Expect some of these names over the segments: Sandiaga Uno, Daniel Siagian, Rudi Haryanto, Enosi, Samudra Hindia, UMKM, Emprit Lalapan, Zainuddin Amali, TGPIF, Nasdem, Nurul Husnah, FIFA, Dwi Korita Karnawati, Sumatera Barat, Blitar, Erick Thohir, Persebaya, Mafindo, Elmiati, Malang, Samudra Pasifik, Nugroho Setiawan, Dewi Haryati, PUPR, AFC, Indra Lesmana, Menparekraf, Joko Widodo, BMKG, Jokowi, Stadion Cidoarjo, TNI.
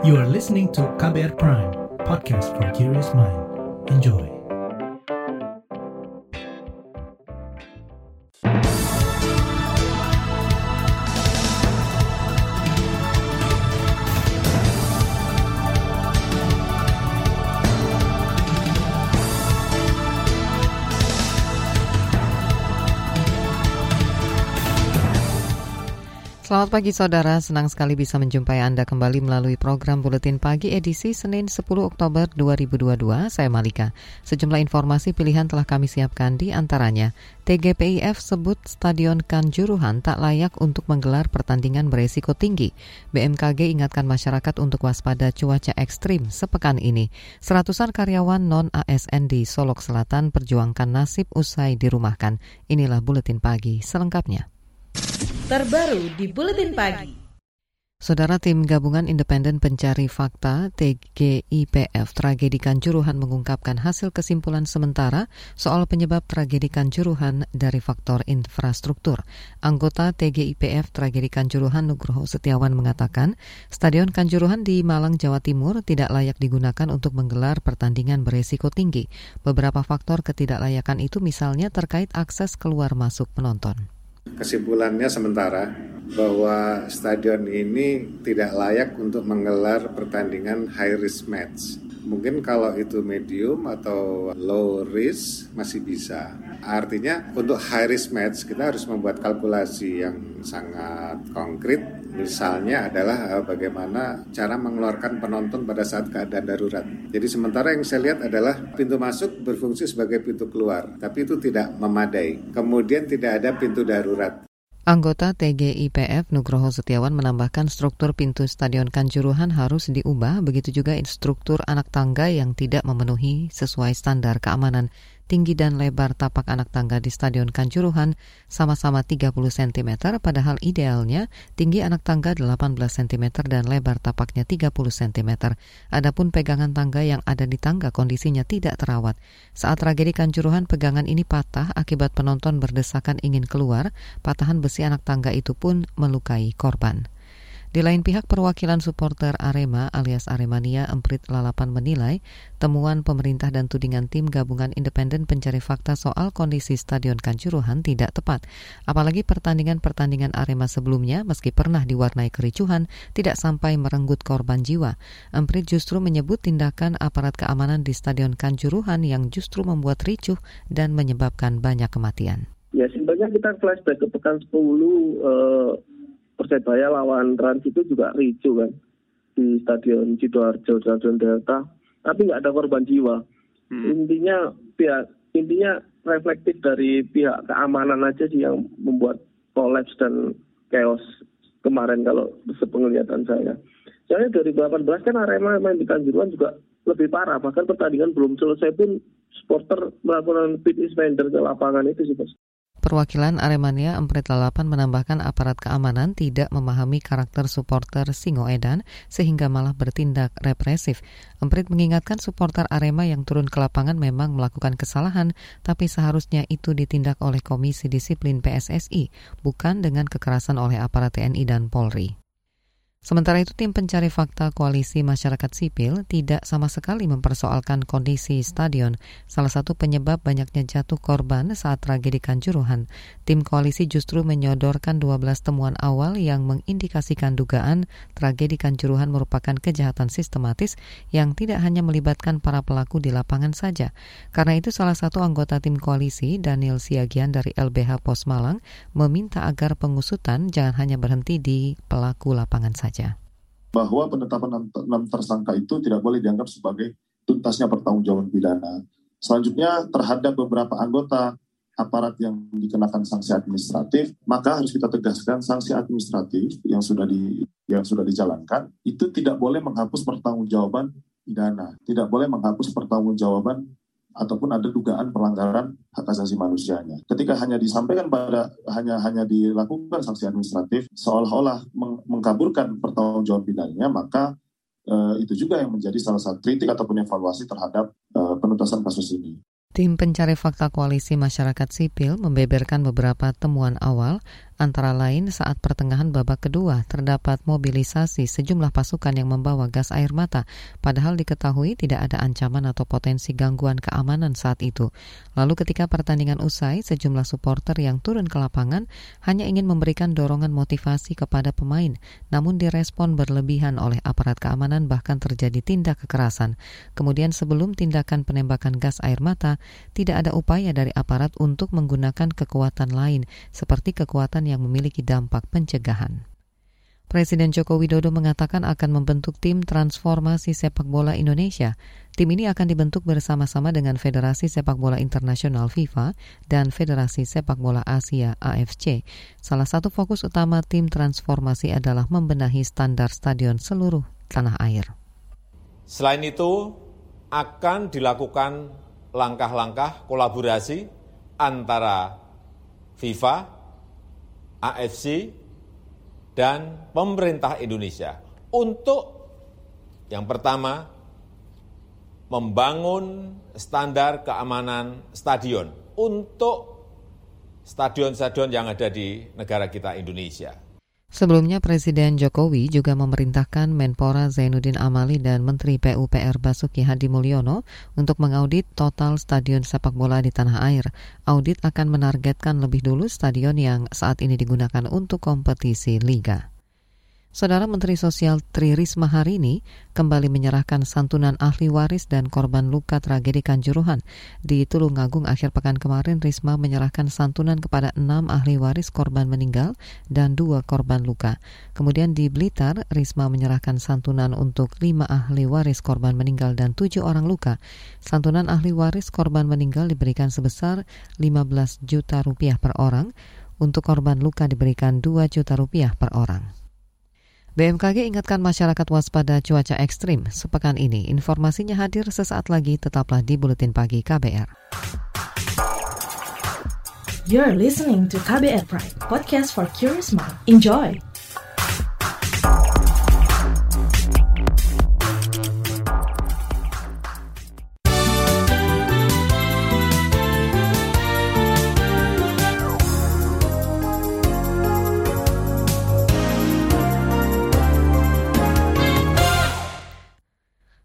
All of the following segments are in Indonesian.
You are listening to KBR Prime, podcast for curious mind. Enjoy. Selamat pagi saudara, senang sekali bisa menjumpai Anda kembali melalui program Buletin Pagi edisi Senin 10 Oktober 2022, saya Malika. Sejumlah informasi pilihan telah kami siapkan di antaranya, TGPIF sebut Stadion Kanjuruhan tak layak untuk menggelar pertandingan beresiko tinggi. BMKG ingatkan masyarakat untuk waspada cuaca ekstrim sepekan ini. Seratusan karyawan non-ASN di Solok Selatan perjuangkan nasib usai dirumahkan. Inilah Buletin Pagi selengkapnya. Terbaru di Buletin Pagi. Saudara, tim gabungan independen pencari fakta TGIPF tragedi Kanjuruhan mengungkapkan hasil kesimpulan sementara soal penyebab tragedi Kanjuruhan dari faktor infrastruktur. Anggota TGIPF tragedi Kanjuruhan Nugroho Setiawan mengatakan, Stadion Kanjuruhan di Malang, Jawa Timur tidak layak digunakan untuk menggelar pertandingan beresiko tinggi. Beberapa faktor ketidaklayakan itu misalnya terkait akses keluar masuk penonton. Kesimpulannya sementara bahwa stadion ini tidak layak untuk menggelar pertandingan high risk match. Mungkin kalau itu medium atau low risk masih bisa. Artinya untuk high risk match kita harus membuat kalkulasi yang sangat konkret. Misalnya adalah bagaimana cara mengeluarkan penonton pada saat keadaan darurat. Jadi sementara yang saya lihat adalah pintu masuk berfungsi sebagai pintu keluar, tapi itu tidak memadai. Kemudian tidak ada pintu darurat. Anggota TGIPF Nugroho Setiawan menambahkan struktur pintu Stadion Kanjuruhan harus diubah, begitu juga struktur anak tangga yang tidak memenuhi sesuai standar keamanan. Tinggi dan lebar tapak anak tangga di Stadion Kanjuruhan sama-sama 30 cm, padahal idealnya tinggi anak tangga 18 cm dan lebar tapaknya 30 cm. Adapun pegangan tangga yang ada di tangga kondisinya tidak terawat. Saat tragedi Kanjuruhan pegangan ini patah akibat penonton berdesakan ingin keluar, patahan besi anak tangga itu pun melukai korban. Di lain pihak, perwakilan supporter Arema alias Aremania Emprit Lalapan menilai temuan pemerintah dan tudingan tim gabungan independen pencari fakta soal kondisi Stadion Kanjuruhan tidak tepat. Apalagi pertandingan-pertandingan Arema sebelumnya, meski pernah diwarnai kericuhan, tidak sampai merenggut korban jiwa. Emprit justru menyebut tindakan aparat keamanan di Stadion Kanjuruhan yang justru membuat ricuh dan menyebabkan banyak kematian. Ya, sebenarnya kita flashback ke pekan 10 Persebaya lawan Trans itu juga ricu kan di Stadion Cidoarjo, Stadion Delta, tapi nggak ada korban jiwa. Intinya reflektif dari pihak keamanan aja sih yang membuat kolaps dan chaos kemarin kalau sepenglihatan saya. Soalnya 2018 kan Arema main di Kanjuruhan juga lebih parah, bahkan pertandingan belum selesai pun supporter melakukan pit expander ke lapangan itu sih, Mas. Perwakilan Aremania Emprit Lalapan menambahkan aparat keamanan tidak memahami karakter supporter Singoedan sehingga malah bertindak represif. Emprit mengingatkan supporter Arema yang turun ke lapangan memang melakukan kesalahan, tapi seharusnya itu ditindak oleh Komisi Disiplin PSSI, bukan dengan kekerasan oleh aparat TNI dan Polri. Sementara itu, tim pencari fakta koalisi masyarakat sipil tidak sama sekali mempersoalkan kondisi stadion, salah satu penyebab banyaknya jatuh korban saat tragedi Kanjuruhan. Tim koalisi justru menyodorkan 12 temuan awal yang mengindikasikan dugaan tragedi Kanjuruhan merupakan kejahatan sistematis yang tidak hanya melibatkan para pelaku di lapangan saja. Karena itu, salah satu anggota tim koalisi, Daniel Siagian dari LBH Pos Malang, meminta agar pengusutan jangan hanya berhenti di pelaku lapangan saja. Bahwa penetapan 6 tersangka itu tidak boleh dianggap sebagai tuntasnya pertanggungjawaban pidana. Selanjutnya, terhadap beberapa anggota aparat yang dikenakan sanksi administratif, maka harus kita tegaskan sanksi administratif yang sudah dijalankan itu tidak boleh menghapus pertanggungjawaban pidana, tidak boleh menghapus pertanggungjawaban ataupun ada dugaan pelanggaran hak asasi manusianya. Ketika hanya disampaikan pada hanya dilakukan sanksi administratif, seolah-olah mengkaburkan pertanggungjawaban pidananya, maka itu juga yang menjadi salah satu kritik ataupun evaluasi terhadap penuntasan kasus ini. Tim pencari fakta koalisi masyarakat sipil membeberkan beberapa temuan awal, Antara lain, saat pertengahan babak kedua, terdapat mobilisasi sejumlah pasukan yang membawa gas air mata, padahal diketahui tidak ada ancaman atau potensi gangguan keamanan saat itu. Lalu ketika pertandingan usai, sejumlah supporter yang turun ke lapangan hanya ingin memberikan dorongan motivasi kepada pemain, namun direspon berlebihan oleh aparat keamanan, bahkan terjadi tindak kekerasan. Kemudian sebelum tindakan penembakan gas air mata, tidak ada upaya dari aparat untuk menggunakan kekuatan lain, seperti kekuatan yang memiliki dampak pencegahan. Presiden Joko Widodo mengatakan akan membentuk tim transformasi sepak bola Indonesia. Tim ini akan dibentuk bersama-sama dengan Federasi Sepak Bola Internasional FIFA dan Federasi Sepak Bola Asia AFC. Salah satu fokus utama tim transformasi adalah membenahi standar stadion seluruh tanah air. Selain itu, akan dilakukan langkah-langkah kolaborasi antara FIFA, AFC, dan pemerintah Indonesia untuk yang pertama membangun standar keamanan stadion untuk stadion-stadion yang ada di negara kita Indonesia. Sebelumnya Presiden Jokowi juga memerintahkan Menpora Zainuddin Amali dan Menteri PUPR Basuki Hadi Mulyono untuk mengaudit total stadion sepak bola di tanah air. Audit akan menargetkan lebih dulu stadion yang saat ini digunakan untuk kompetisi liga. Saudara Menteri Sosial Tri Risma hari ini kembali menyerahkan santunan ahli waris dan korban luka tragedi Kanjuruhan. Di Tulungagung akhir pekan kemarin, Risma menyerahkan santunan kepada 6 ahli waris korban meninggal dan 2 korban luka. Kemudian di Blitar, Risma menyerahkan santunan untuk 5 ahli waris korban meninggal dan 7 orang luka. Santunan ahli waris korban meninggal diberikan sebesar 15 juta rupiah per orang. Untuk korban luka diberikan 2 juta rupiah per orang. BMKG ingatkan masyarakat waspada cuaca ekstrim sepekan ini. Informasinya hadir sesaat lagi, tetaplah di Buletin Pagi KBR. You're listening to KBR Prime, podcast for curious mind. Enjoy!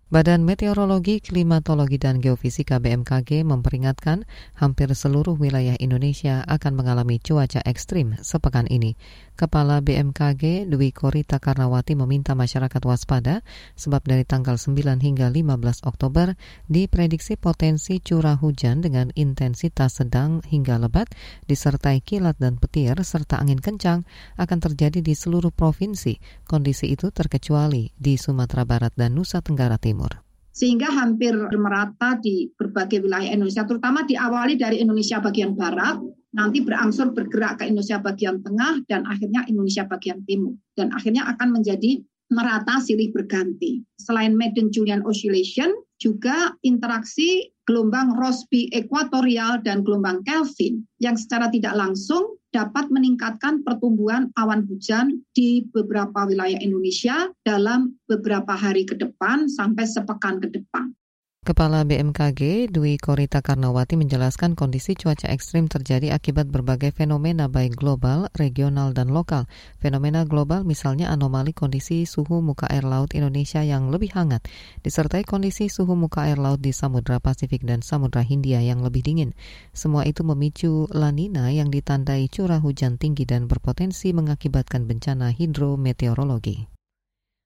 Badan Meteorologi, Klimatologi, dan Geofisika BMKG memperingatkan hampir seluruh wilayah Indonesia akan mengalami cuaca ekstrim sepekan ini. Kepala BMKG Dwi Korita Karnawati meminta masyarakat waspada sebab dari tanggal 9 hingga 15 Oktober diprediksi potensi curah hujan dengan intensitas sedang hingga lebat disertai kilat dan petir serta angin kencang akan terjadi di seluruh provinsi. Kondisi itu terkecuali di Sumatera Barat dan Nusa Tenggara Timur. Sehingga hampir merata di berbagai wilayah Indonesia, terutama diawali dari Indonesia bagian barat, nanti berangsur bergerak ke Indonesia bagian tengah, dan akhirnya Indonesia bagian timur. Dan akhirnya akan menjadi merata silih berganti. Selain Madden-Julian Oscillation, juga interaksi gelombang Rossby ekuatorial dan gelombang Kelvin yang secara tidak langsung dapat meningkatkan pertumbuhan awan hujan di beberapa wilayah Indonesia dalam beberapa hari ke depan sampai sepekan ke depan. Kepala BMKG Dwi Korita Karnawati menjelaskan kondisi cuaca ekstrim terjadi akibat berbagai fenomena baik global, regional, dan lokal. Fenomena global misalnya anomali kondisi suhu muka air laut Indonesia yang lebih hangat, disertai kondisi suhu muka air laut di Samudra Pasifik dan Samudra Hindia yang lebih dingin. Semua itu memicu La Nina yang ditandai curah hujan tinggi dan berpotensi mengakibatkan bencana hidrometeorologi.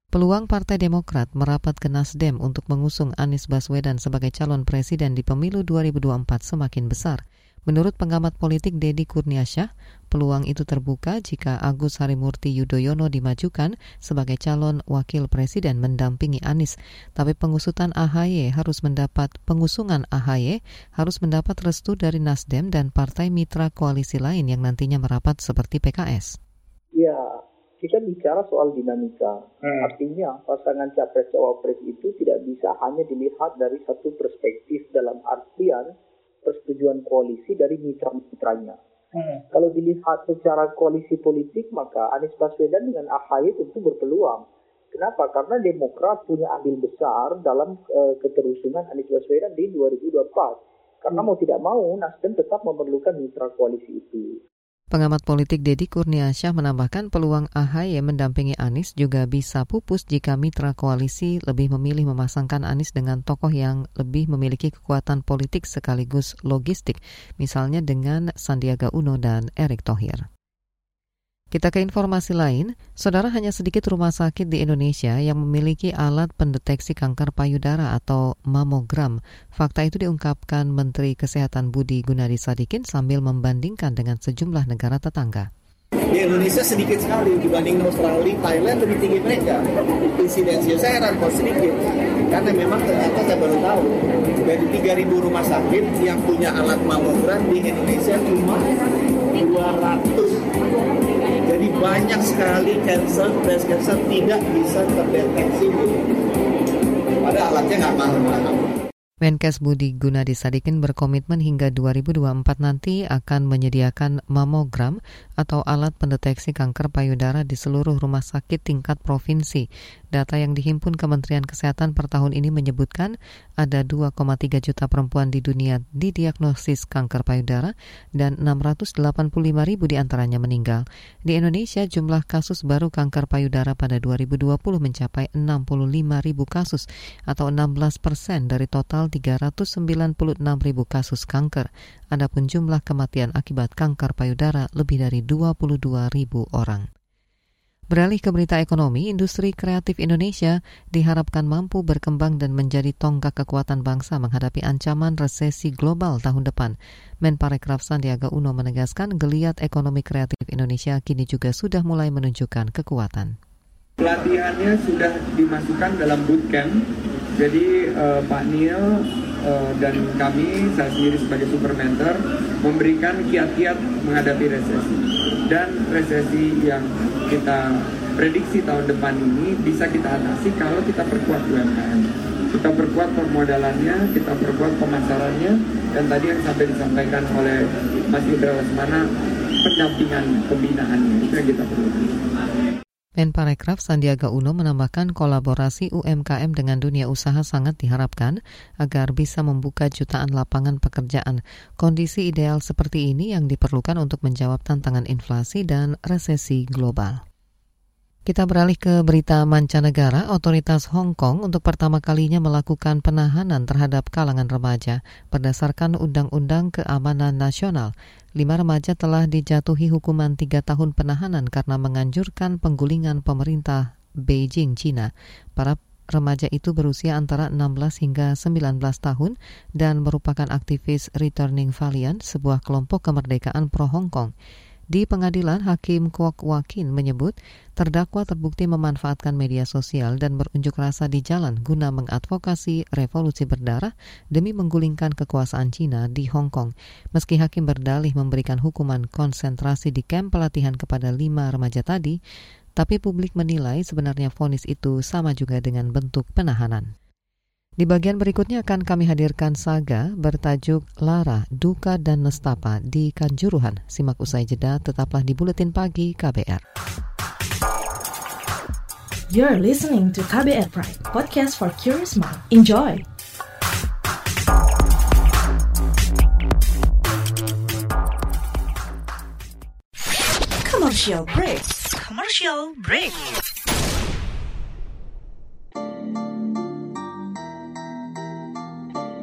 Peluang Partai Demokrat merapat ke Nasdem untuk mengusung Anies Baswedan sebagai calon presiden di pemilu 2024 semakin besar. Menurut pengamat politik Deddy Kurnia Syah, peluang itu terbuka jika Agus Harimurti Yudhoyono dimajukan sebagai calon wakil presiden mendampingi Anies. Tapi pengusungan AHY harus mendapat restu dari Nasdem dan partai mitra koalisi lain yang nantinya merapat seperti PKS. Ya. Kita bicara soal dinamika, artinya pasangan capres-cawapres itu tidak bisa hanya dilihat dari satu perspektif dalam artian persetujuan koalisi dari mitra-mitranya. Kalau dilihat secara koalisi politik, maka Anies Baswedan dengan AHY tentu berpeluang. Kenapa? Karena Demokrat punya andil besar dalam keterusungan Anies Baswedan di 2024. Karena mau tidak mau, Nasdem tetap memerlukan mitra koalisi itu. Pengamat politik Deddy Kurnia Syah menambahkan peluang AHY mendampingi Anies juga bisa pupus jika mitra koalisi lebih memilih memasangkan Anies dengan tokoh yang lebih memiliki kekuatan politik sekaligus logistik, misalnya dengan Sandiaga Uno dan Erick Thohir. Kita ke informasi lain, saudara hanya sedikit rumah sakit di Indonesia yang memiliki alat pendeteksi kanker payudara atau mamogram. Fakta itu diungkapkan Menteri Kesehatan Budi Gunadi Sadikin sambil membandingkan dengan sejumlah negara tetangga. Di Indonesia sedikit sekali dibanding Australia, Thailand lebih tinggi mereka. Insidensinya saya rancang sedikit, karena memang ternyata saya baru tahu dari 3.000 rumah sakit yang punya alat mamogram di Indonesia cuma 200. Jadi banyak sekali breast cancer tidak bisa terdeteksi pada alatnya nggak mahal. Menkes Budi Gunadi Sadikin berkomitmen hingga 2024 nanti akan menyediakan mamogram atau alat pendeteksi kanker payudara di seluruh rumah sakit tingkat provinsi. Data yang dihimpun Kementerian Kesehatan per tahun ini menyebutkan ada 2,3 juta perempuan di dunia didiagnosis kanker payudara dan 685.000 diantaranya meninggal. Di Indonesia jumlah kasus baru kanker payudara pada 2020 mencapai 65.000 kasus atau 16% dari total 396.000 kasus kanker. Adapun jumlah kematian akibat kanker payudara lebih dari 22.000 orang. Beralih ke berita ekonomi, industri kreatif Indonesia diharapkan mampu berkembang dan menjadi tonggak kekuatan bangsa menghadapi ancaman resesi global tahun depan. Menparekraf Sandiaga Uno menegaskan geliat ekonomi kreatif Indonesia kini juga sudah mulai menunjukkan kekuatan. Pelatihannya sudah dimasukkan dalam bootcamp. Jadi Pak Niel dan kami, saya sendiri sebagai super mentor, memberikan kiat-kiat menghadapi resesi. Dan resesi yang kita prediksi tahun depan ini bisa kita atasi kalau kita perkuat UMKM. Kita perkuat permodalannya, kita perkuat pemasarannya, dan tadi yang sampai disampaikan oleh Mas Indra Lesmana, pendampingan, pembinaannya, itu yang kita perlu. Menparekraf Sandiaga Uno menambahkan kolaborasi UMKM dengan dunia usaha sangat diharapkan agar bisa membuka jutaan lapangan pekerjaan. Kondisi ideal seperti ini yang diperlukan untuk menjawab tantangan inflasi dan resesi global. Kita beralih ke berita mancanegara, otoritas Hong Kong untuk pertama kalinya melakukan penahanan terhadap kalangan remaja berdasarkan Undang-Undang Keamanan Nasional. 5 remaja telah dijatuhi hukuman 3 tahun penahanan karena menganjurkan penggulingan pemerintah Beijing, China. Para remaja itu berusia antara 16 hingga 19 tahun dan merupakan aktivis Returning Valiant, sebuah kelompok kemerdekaan pro-Hong Kong. Di pengadilan, Hakim Kwok Wakin menyebut terdakwa terbukti memanfaatkan media sosial dan berunjuk rasa di jalan guna mengadvokasi revolusi berdarah demi menggulingkan kekuasaan Cina di Hong Kong. Meski Hakim berdalih memberikan hukuman konsentrasi di kamp pelatihan kepada 5 remaja tadi, tapi publik menilai sebenarnya vonis itu sama juga dengan bentuk penahanan. Di bagian berikutnya akan kami hadirkan saga bertajuk Lara, Duka dan Nestapa di Kanjuruhan. Simak usai jeda, tetaplah di Buletin Pagi KBR. You're listening to KBR Prime, podcast for curious mind. Enjoy! Commercial break.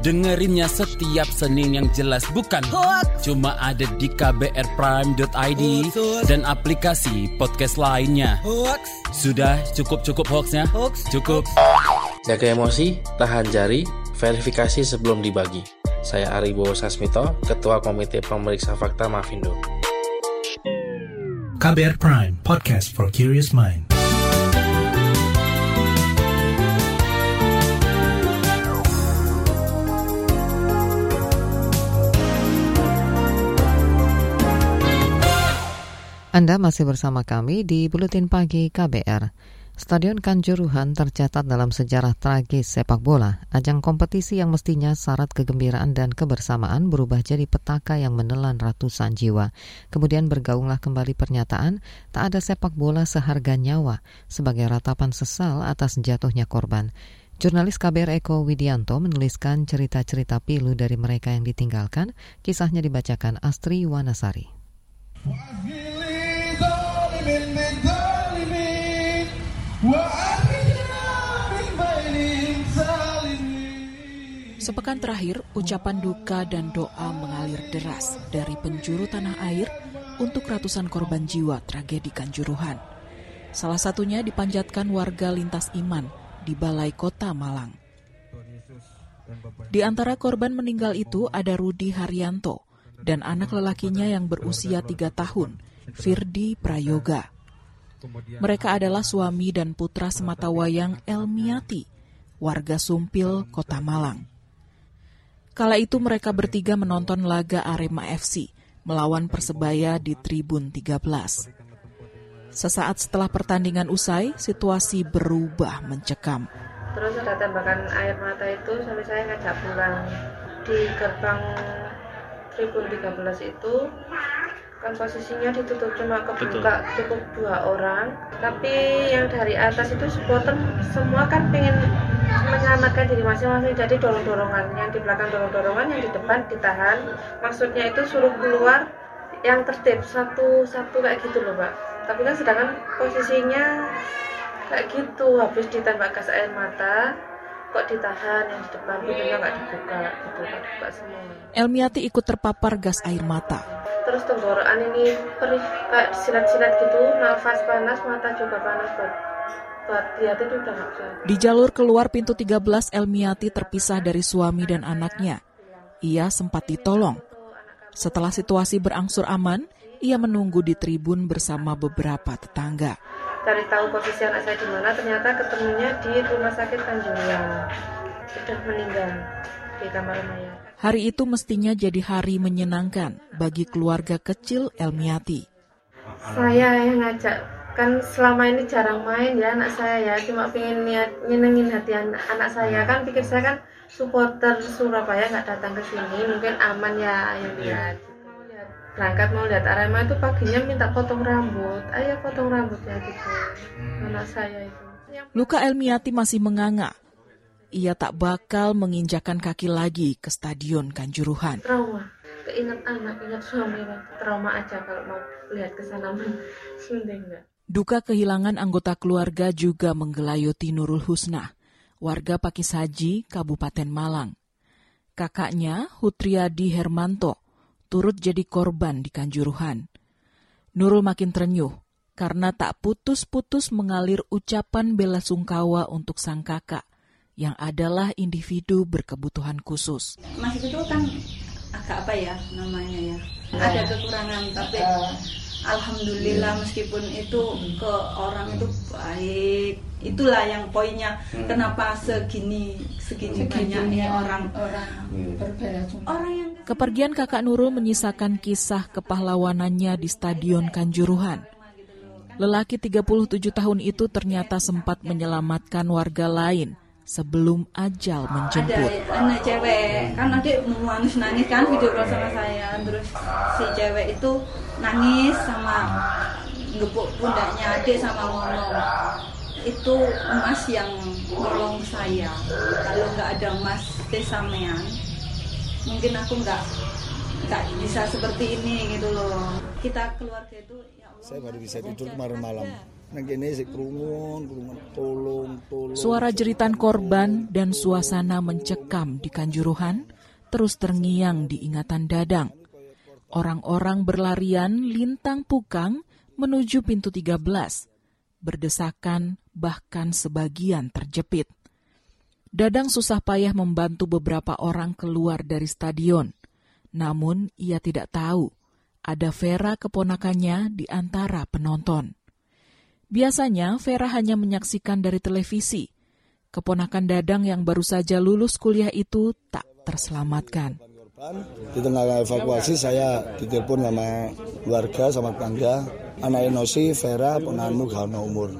Dengerinnya setiap Senin yang jelas bukan hoax. Cuma ada di kbrprime.id hoax. Dan aplikasi podcast lainnya hoax. Sudah cukup hoaxnya hoax. Cukup hoax. Jaga emosi, tahan jari, verifikasi sebelum dibagi. Saya Aribowo Sasmito, Ketua Komite Pemeriksa Fakta Mafindo. KBR Prime, podcast for curious mind. Anda masih bersama kami di Buletin Pagi KBR. Stadion Kanjuruhan tercatat dalam sejarah tragis sepak bola. Ajang kompetisi yang mestinya syarat kegembiraan dan kebersamaan berubah jadi petaka yang menelan ratusan jiwa. Kemudian bergaunglah kembali pernyataan, tak ada sepak bola seharga nyawa, sebagai ratapan sesal atas jatuhnya korban. Jurnalis KBR Eko Widianto menuliskan cerita-cerita pilu dari mereka yang ditinggalkan. Kisahnya dibacakan Astri Wanasari. Sepekan terakhir, ucapan duka dan doa mengalir deras dari penjuru tanah air untuk ratusan korban jiwa tragedi Kanjuruhan. Salah satunya dipanjatkan warga lintas iman di Balai Kota Malang. Di antara korban meninggal itu ada Rudi Haryanto dan anak lelakinya yang berusia 3 tahun, Firdi Prayoga. Mereka adalah suami dan putra sematawayang Elmiati, warga Sumpil, Kota Malang. Kala itu mereka bertiga menonton laga Arema FC melawan Persebaya di Tribun 13. Sesaat setelah pertandingan usai, situasi berubah mencekam. Terus ada tembakan air mata itu sampai saya ngajak pulang. Di gerbang Tribun 13 itu, kan posisinya ditutup cuma kebuka cukup 2 orang, tapi yang dari atas itu supporter semua kan pengen menyelamatkan diri masing-masing, jadi dorong-dorongan, yang di belakang dorong-dorongan, yang di depan ditahan, maksudnya itu suruh keluar yang tertib satu-satu kayak gitu loh Pak. Tapi kan sedangkan posisinya kayak gitu, habis ditembak gas air mata kok ditahan, yang di depan pintunya nggak dibuka, gitu nggak dibuka semua. Elmiati ikut terpapar gas air mata. Terus tenggorokan ini perih, kayak silat-silat gitu, nafas panas, mata juga panas, buat dia itu udah nggak bisa. Di jalur keluar pintu 13, Elmiati terpisah dari suami dan anaknya. Ia sempat ditolong. Setelah situasi berangsur aman, ia menunggu di tribun bersama beberapa tetangga. Cari tahu posisi anak saya di mana, ternyata ketemunya di rumah sakit Tanjiruan. Sudah meninggal di kamar mayat. Hari itu mestinya jadi hari menyenangkan bagi keluarga kecil Elmiati. Saya yang ngajak, kan selama ini jarang main ya anak saya ya, cuma pengen nyenengin hati anak saya. Kan pikir saya kan supporter Surabaya nggak datang ke sini, mungkin aman ya. Ayo lihat. Berangkat mau lihat Arema itu paginya minta potong rambut, ayo potong rambutnya gitu, anak saya itu. Luka Elmiati masih menganga. Ia tak bakal menginjakan kaki lagi ke Stadion Kanjuruhan. Trauma, keinget anak, ingat suami, trauma aja kalau mau lihat ke sana. Duka kehilangan anggota keluarga juga menggelayuti Nurul Husnah, warga Pakis Haji, Kabupaten Malang. Kakaknya, Hutriadi Hermanto, turut jadi korban di Kanjuruhan. Nurul makin terenyuh karena tak putus-putus mengalir ucapan bela sungkawa untuk sang kakak, yang adalah individu berkebutuhan khusus. Mas itu kan agak apa ya namanya ya, ada kekurangan, tapi alhamdulillah meskipun itu ke orang itu baik, itulah yang poinnya kenapa segini banyaknya orang berbeda. Kepergian kakak Nurul menyisakan kisah kepahlawanannya di Stadion Kanjuruhan. Lelaki 37 tahun itu ternyata sempat menyelamatkan warga lain sebelum ajal menjemput. Ada anak cewek, kan adik nangis kan, video call sama saya. Terus si cewek itu nangis sama gebuk pundaknya adik sama ngomong, itu Mas yang nolong saya. Kalau nggak ada Mas Tesamean, mungkin aku nggak bisa seperti ini gitu loh. Kita keluarga itu. Ya Allah, saya baru bisa tidur kemarin malam. Suara jeritan korban dan suasana mencekam di Kanjuruhan terus terngiang di ingatan Dadang. Orang-orang berlarian lintang pukang menuju pintu 13, berdesakan bahkan sebagian terjepit. Dadang susah payah membantu beberapa orang keluar dari stadion. Namun ia tidak tahu ada Vera keponakannya di antara penonton. Biasanya Vera hanya menyaksikan dari televisi. Keponakan Dadang yang baru saja lulus kuliah itu tak terselamatkan. Di tengah evakuasi saya ditelepon sama keluarga, sama tetangga. Anak Enosi, Vera, penanmu gak umur.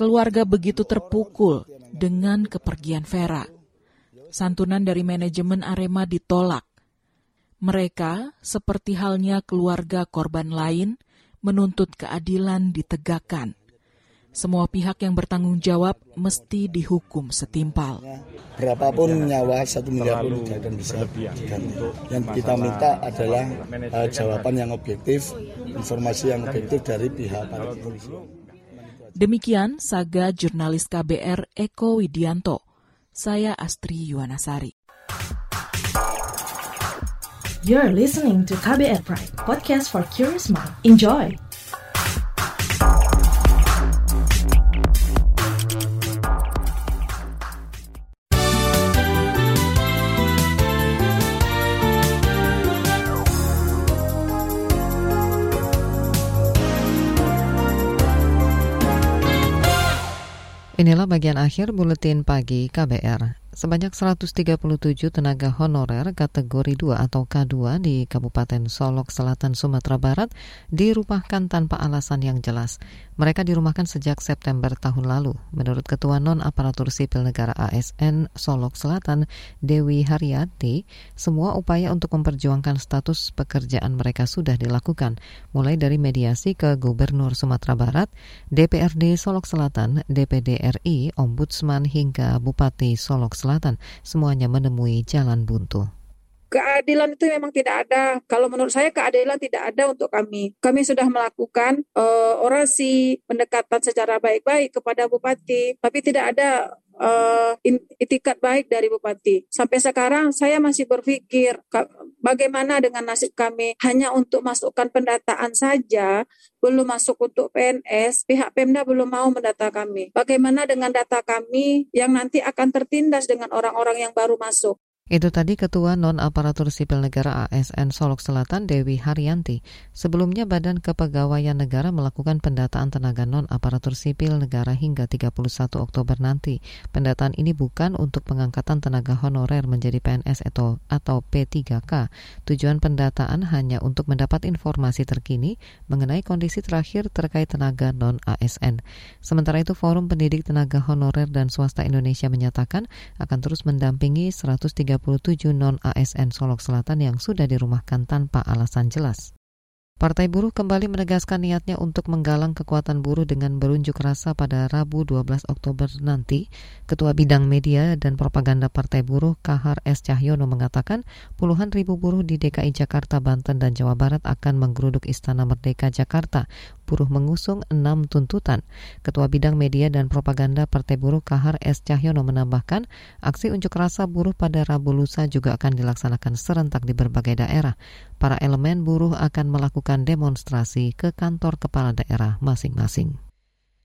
Keluarga begitu terpukul dengan kepergian Vera. Santunan dari manajemen Arema ditolak. Mereka, seperti halnya keluarga korban lain, menuntut keadilan ditegakkan. Semua pihak yang bertanggung jawab mesti dihukum setimpal. Berapapun nyawa, 1 miliar pun tidak akan bisa diganti. Yang kita minta adalah jawaban yang objektif, informasi yang objektif dari pihak para polisi. Demikian saga jurnalis KBR Eko Widianto. Saya Astri Yuwanasari. You're listening to KBR Prime, podcast for curious mind. Enjoy! Inilah bagian akhir buletin pagi KBR. Sebanyak 137 tenaga honorer kategori 2 atau K2 di Kabupaten Solok Selatan, Sumatera Barat dirumahkan tanpa alasan yang jelas. Mereka dirumahkan sejak September tahun lalu. Menurut Ketua Non-Aparatur Sipil Negara ASN Solok Selatan, Dewi Haryati, semua upaya untuk memperjuangkan status pekerjaan mereka sudah dilakukan, mulai dari mediasi ke Gubernur Sumatera Barat, DPRD Solok Selatan, DPD RI, Ombudsman hingga Bupati Solok Selatan. Semuanya menemui jalan buntu. Keadilan itu memang tidak ada. Kalau menurut saya keadilan tidak ada untuk kami. Kami sudah melakukan orasi, pendekatan secara baik-baik kepada Bupati, tapi tidak ada itikat baik dari Bupati. Sampai sekarang saya masih berpikir bagaimana dengan nasib kami. Hanya untuk masukkan pendataan saja, belum masuk untuk PNS, pihak Pemda belum mau mendata kami. Bagaimana dengan data kami yang nanti akan tertindas dengan orang-orang yang baru masuk? Itu tadi Ketua Non-Aparatur Sipil Negara ASN Solok Selatan, Dewi Haryati. Sebelumnya Badan Kepegawaian Negara melakukan pendataan tenaga non-aparatur sipil negara hingga 31 Oktober nanti. Pendataan ini bukan untuk pengangkatan tenaga honorer menjadi PNS atau P3K. Tujuan pendataan hanya untuk mendapat informasi terkini mengenai kondisi terakhir terkait tenaga non-ASN. Sementara itu Forum Pendidik Tenaga Honorer dan Swasta Indonesia menyatakan akan terus mendampingi 137 non-ASN Solok Selatan yang sudah dirumahkan tanpa alasan jelas. Partai Buruh kembali menegaskan niatnya untuk menggalang kekuatan buruh dengan berunjuk rasa pada Rabu 12 Oktober nanti. Ketua Bidang Media dan Propaganda Partai Buruh Kahar S. Cahyono mengatakan puluhan ribu buruh di DKI Jakarta, Banten, dan Jawa Barat akan menggeruduk Istana Merdeka Jakarta. Buruh mengusung 6 tuntutan. Ketua Bidang Media dan Propaganda Partai Buruh Kahar S. Cahyono menambahkan aksi unjuk rasa buruh pada Rabu lusa juga akan dilaksanakan serentak di berbagai daerah. Para elemen buruh akan melakukan demonstrasi ke kantor kepala daerah masing-masing.